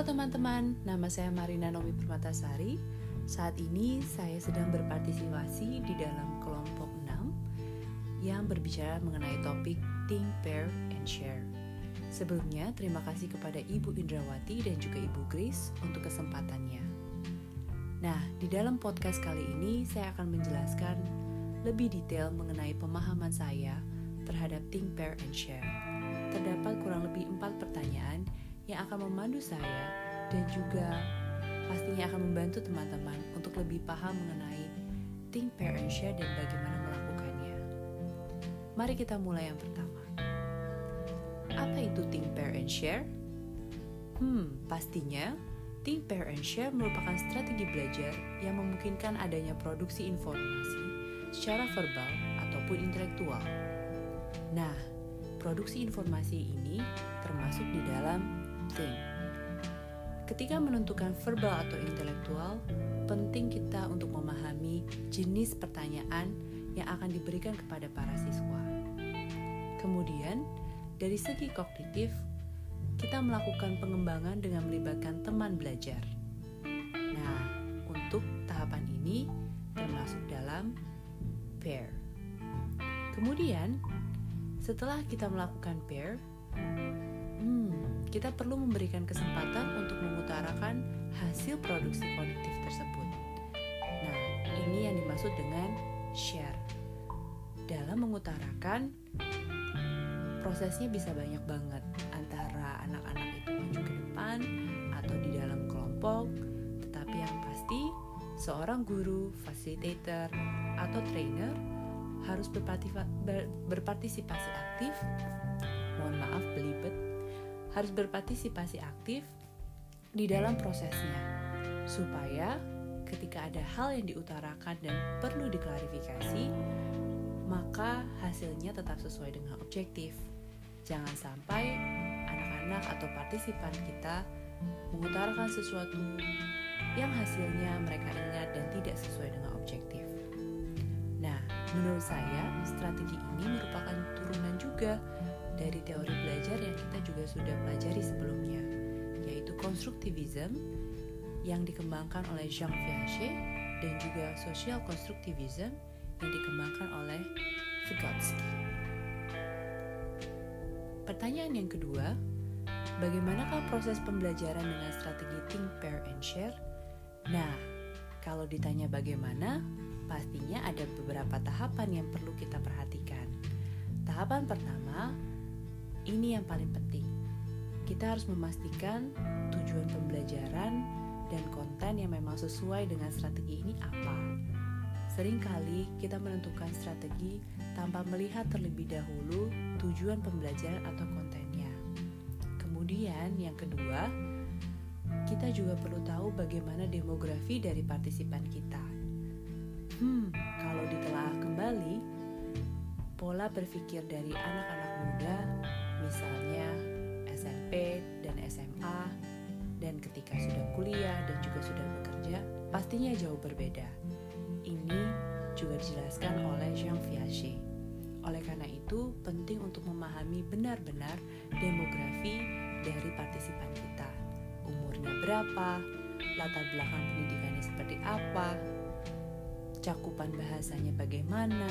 Halo teman-teman, nama saya Marina Nomi Permatasari. Saat ini saya sedang berpartisipasi di dalam kelompok 6 yang berbicara mengenai topik Think, Pair, and Share. Sebelumnya, terima kasih kepada Ibu Indrawati dan juga Ibu Gris untuk kesempatannya. Nah, di dalam podcast kali ini saya akan menjelaskan lebih detail mengenai pemahaman saya terhadap Think, Pair, and Share. Terdapat kurang lebih 4 pertanyaan yang akan memandu saya dan juga pastinya akan membantu teman-teman untuk lebih paham mengenai Think, Pair, and Share dan bagaimana melakukannya. Mari kita mulai yang pertama. Apa itu Think, Pair, and Share? Pastinya Think, Pair, and Share merupakan strategi belajar yang memungkinkan adanya produksi informasi secara verbal ataupun intelektual. Nah, produksi informasi ini termasuk di dalam Think. Ketika menentukan verbal atau intelektual, penting kita untuk memahami jenis pertanyaan yang akan diberikan kepada para siswa. Kemudian, dari segi kognitif, kita melakukan pengembangan dengan melibatkan teman belajar. Nah, untuk tahapan ini termasuk dalam pair. Kemudian, setelah kita melakukan pair, kita perlu memberikan kesempatan untuk mengutarakan hasil produksi kognitif tersebut. Nah, ini yang dimaksud dengan share. Dalam mengutarakan, prosesnya bisa banyak banget, antara anak-anak itu maju ke depan atau di dalam kelompok. Tetapi yang pasti, seorang guru, fasilitator, atau trainer harus berpartisipasi aktif. Harus berpartisipasi aktif di dalam prosesnya, supaya ketika ada hal yang diutarakan dan perlu diklarifikasi, maka hasilnya tetap sesuai dengan objektif. Jangan sampai anak-anak atau partisipan kita mengutarakan sesuatu yang hasilnya mereka ingat dan tidak sesuai dengan objektif. Nah, menurut saya strategi ini merupakan turunan juga dari teori belajar yang kita juga sudah pelajari sebelumnya, yaitu konstruktivism yang dikembangkan oleh Jean Piaget dan juga social constructivism yang dikembangkan oleh Vygotsky. Pertanyaan yang kedua, bagaimanakah proses pembelajaran dengan strategi Think, Pair, and Share? Nah, kalau ditanya bagaimana, pastinya ada beberapa tahapan yang perlu kita perhatikan. Tahapan pertama, ini yang paling penting. Kita harus memastikan tujuan pembelajaran dan konten yang memang sesuai dengan strategi ini apa. Seringkali kita menentukan strategi tanpa melihat terlebih dahulu tujuan pembelajaran atau kontennya. Kemudian yang kedua, kita juga perlu tahu bagaimana demografi dari partisipan kita. Kalau ditelaah kembali, pola berpikir dari anak-anak muda, misalnya SMP dan SMA, dan ketika sudah kuliah dan juga sudah bekerja, pastinya jauh berbeda. Ini juga dijelaskan oleh Sean Fiashe. Oleh karena itu, penting untuk memahami benar-benar demografi dari partisipan kita. Umurnya berapa, latar belakang pendidikannya seperti apa, cakupan bahasanya bagaimana,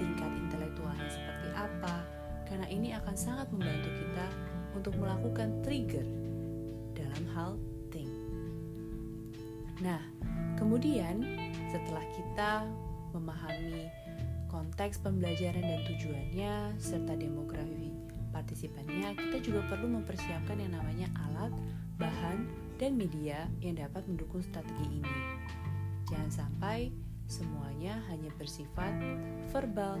tingkat intelektualnya seperti apa, karena ini akan sangat membantu kita untuk melakukan trigger dalam hal think. Nah, kemudian setelah kita memahami konteks pembelajaran dan tujuannya serta demografi partisipannya, kita juga perlu mempersiapkan yang namanya alat, bahan, dan media yang dapat mendukung strategi ini. Jangan sampai semuanya hanya bersifat verbal,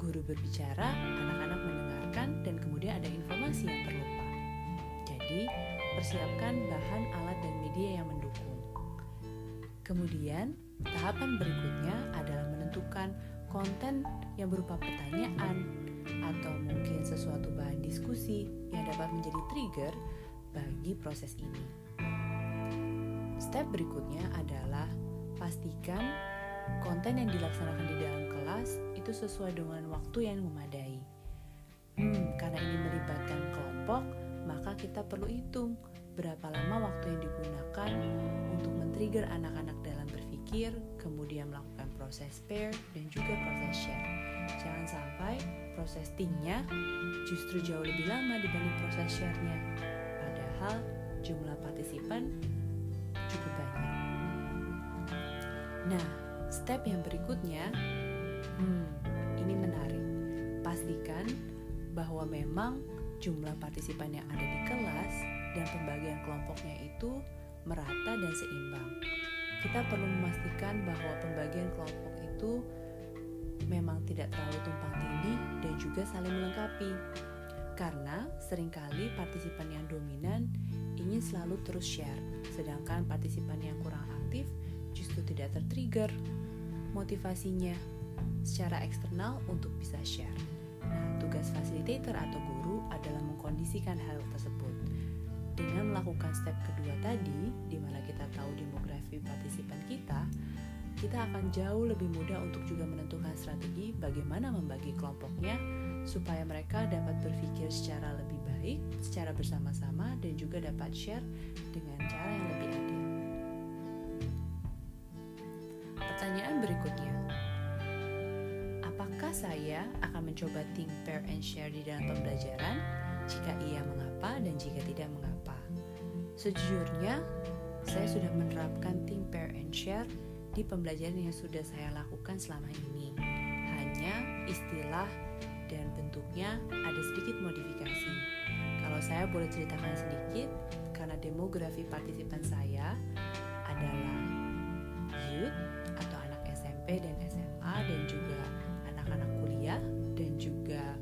guru berbicara, anak-anak mendengarkan, dan kemudian ada informasi yang terlupa. Jadi, persiapkan bahan, alat, dan media yang mendukung. Kemudian, tahapan berikutnya adalah menentukan konten yang berupa pertanyaan atau mungkin sesuatu bahan diskusi yang dapat menjadi trigger bagi proses ini. Step berikutnya adalah pastikan konten yang dilaksanakan di dalam kelas itu sesuai dengan waktu yang memadai. Karena ini melibatkan kelompok, maka kita perlu hitung berapa lama waktu yang digunakan untuk men-trigger anak-anak dalam berpikir, kemudian melakukan proses pair dan juga proses share. Jangan sampai proses thinknya justru jauh lebih lama dibanding proses share-nya, padahal jumlah partisipan cukup banyak. Nah, step yang berikutnya, ini menarik. Pastikan bahwa memang jumlah partisipan yang ada di kelas dan pembagian kelompoknya itu merata dan seimbang. Kita perlu memastikan bahwa pembagian kelompok itu memang tidak terlalu tumpang tindih dan juga saling melengkapi. Karena seringkali partisipan yang dominan ingin selalu terus share, sedangkan partisipan yang kurang aktif justru tidak tertrigger motivasinya secara eksternal untuk bisa share. Nah, tugas fasilitator atau guru adalah mengkondisikan hal tersebut. Dengan melakukan step kedua tadi, di mana kita tahu demografi partisipan kita akan jauh lebih mudah untuk juga menentukan strategi bagaimana membagi kelompoknya supaya mereka dapat berpikir secara lebih baik, secara bersama-sama, dan juga dapat share dengan cara yang lebih adil. Pertanyaan berikutnya, apakah saya akan mencoba think, pair, and share di dalam pembelajaran? Jika iya, mengapa? Dan jika tidak, mengapa? Sejujurnya, saya sudah menerapkan think, pair, and share di pembelajaran yang sudah saya lakukan selama ini. Hanya istilah dan bentuknya ada sedikit modifikasi. Kalau saya boleh ceritakan sedikit, karena demografi partisipan saya adalah youth atau anak SMP dan SMA, dan juga anak-anak kuliah, dan juga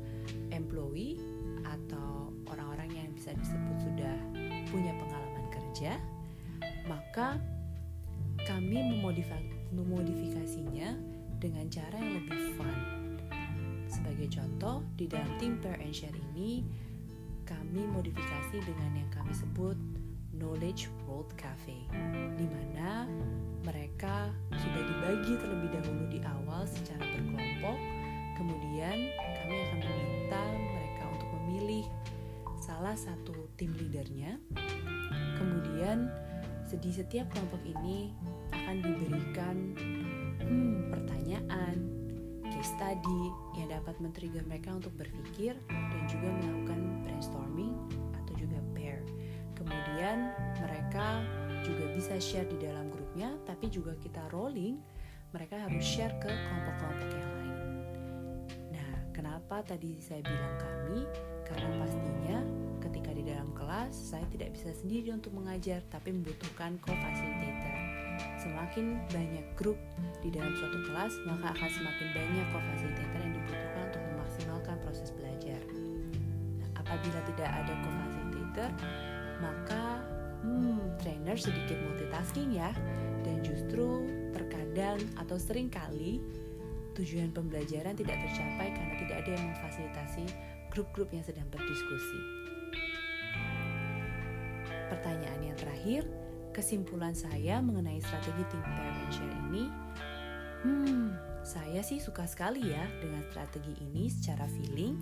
employee atau orang-orang yang bisa disebut sudah punya pengalaman kerja, maka kami memodifikasinya dengan cara yang lebih fun. Sebagai contoh, di dalam Think, Pair, and Share ini, kami modifikasi dengan yang kami sebut knowledge world cafe, di mana mereka sudah dibagi terlebih dahulu di awal secara berkelompok. Kemudian kami akan meminta mereka untuk memilih salah satu tim leadernya. Kemudian di setiap kelompok ini akan diberikan pertanyaan, case study yang dapat men-trigger mereka untuk berpikir dan juga melakukan brainstorming atau juga pair. Kemudian mereka juga bisa share di dalam grupnya, tapi juga kita rolling, mereka harus share ke kelompok-kelompok yang lain. Nah, kenapa tadi saya bilang kami? Karena pastinya ketika di dalam kelas, saya tidak bisa sendiri untuk mengajar, tapi membutuhkan co-facilitator. Semakin banyak grup di dalam suatu kelas, maka akan semakin banyak co-facilitator yang dibutuhkan untuk memaksimalkan proses belajar. Nah, apabila tidak ada co-facilitator, maka trainer sedikit multitasking ya, dan justru terkadang atau seringkali tujuan pembelajaran tidak tercapai karena tidak ada yang memfasilitasi grup-grup yang sedang berdiskusi. Pertanyaan yang terakhir, kesimpulan saya mengenai strategi Think, Pair, and Share ini, saya sih suka sekali ya dengan strategi ini secara feeling,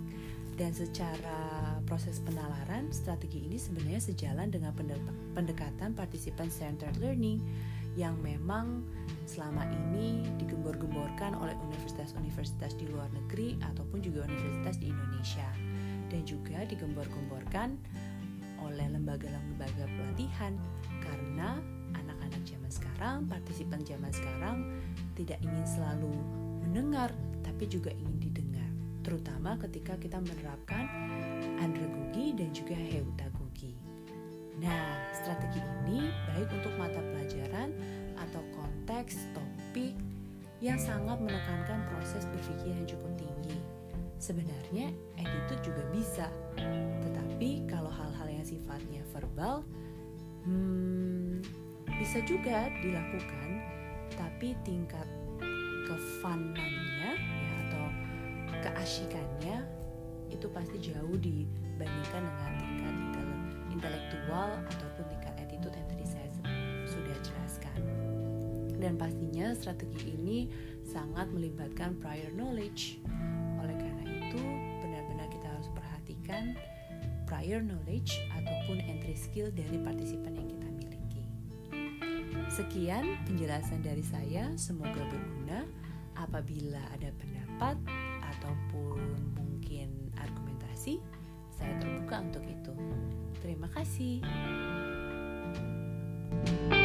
dan secara proses penalaran, strategi ini sebenarnya sejalan dengan pendekatan participant-centered learning yang memang selama ini digembor-gemborkan oleh universitas-universitas di luar negeri ataupun juga universitas di Indonesia, dan juga digembor-gemborkan oleh lembaga-lembaga pelatihan, karena anak-anak zaman sekarang, partisipan zaman sekarang tidak ingin selalu mendengar, tapi juga ingin didengar, terutama ketika kita menerapkan andragogi dan juga heutagogi. Nah, strategi ini baik untuk mata pelajaran atau konteks topik yang sangat menekankan proses berpikir yang cukup tinggi. Sebenarnya attitude juga bisa, tetapi kalau hal-hal yang sifatnya verbal bisa juga dilakukan, tapi tingkat kefunannya ya, atau keasyikannya itu pasti jauh dibandingkan dengan tingkat intelektual ataupun tingkat attitude yang tadi saya sudah jelaskan. Dan pastinya strategi ini sangat melibatkan prior knowledge. Oleh karena itu, benar-benar kita harus perhatikan acquire knowledge ataupun entry skill dari partisipan yang kita miliki. Sekian penjelasan dari saya, semoga berguna. Apabila ada pendapat ataupun mungkin argumentasi, saya terbuka untuk itu. Terima kasih.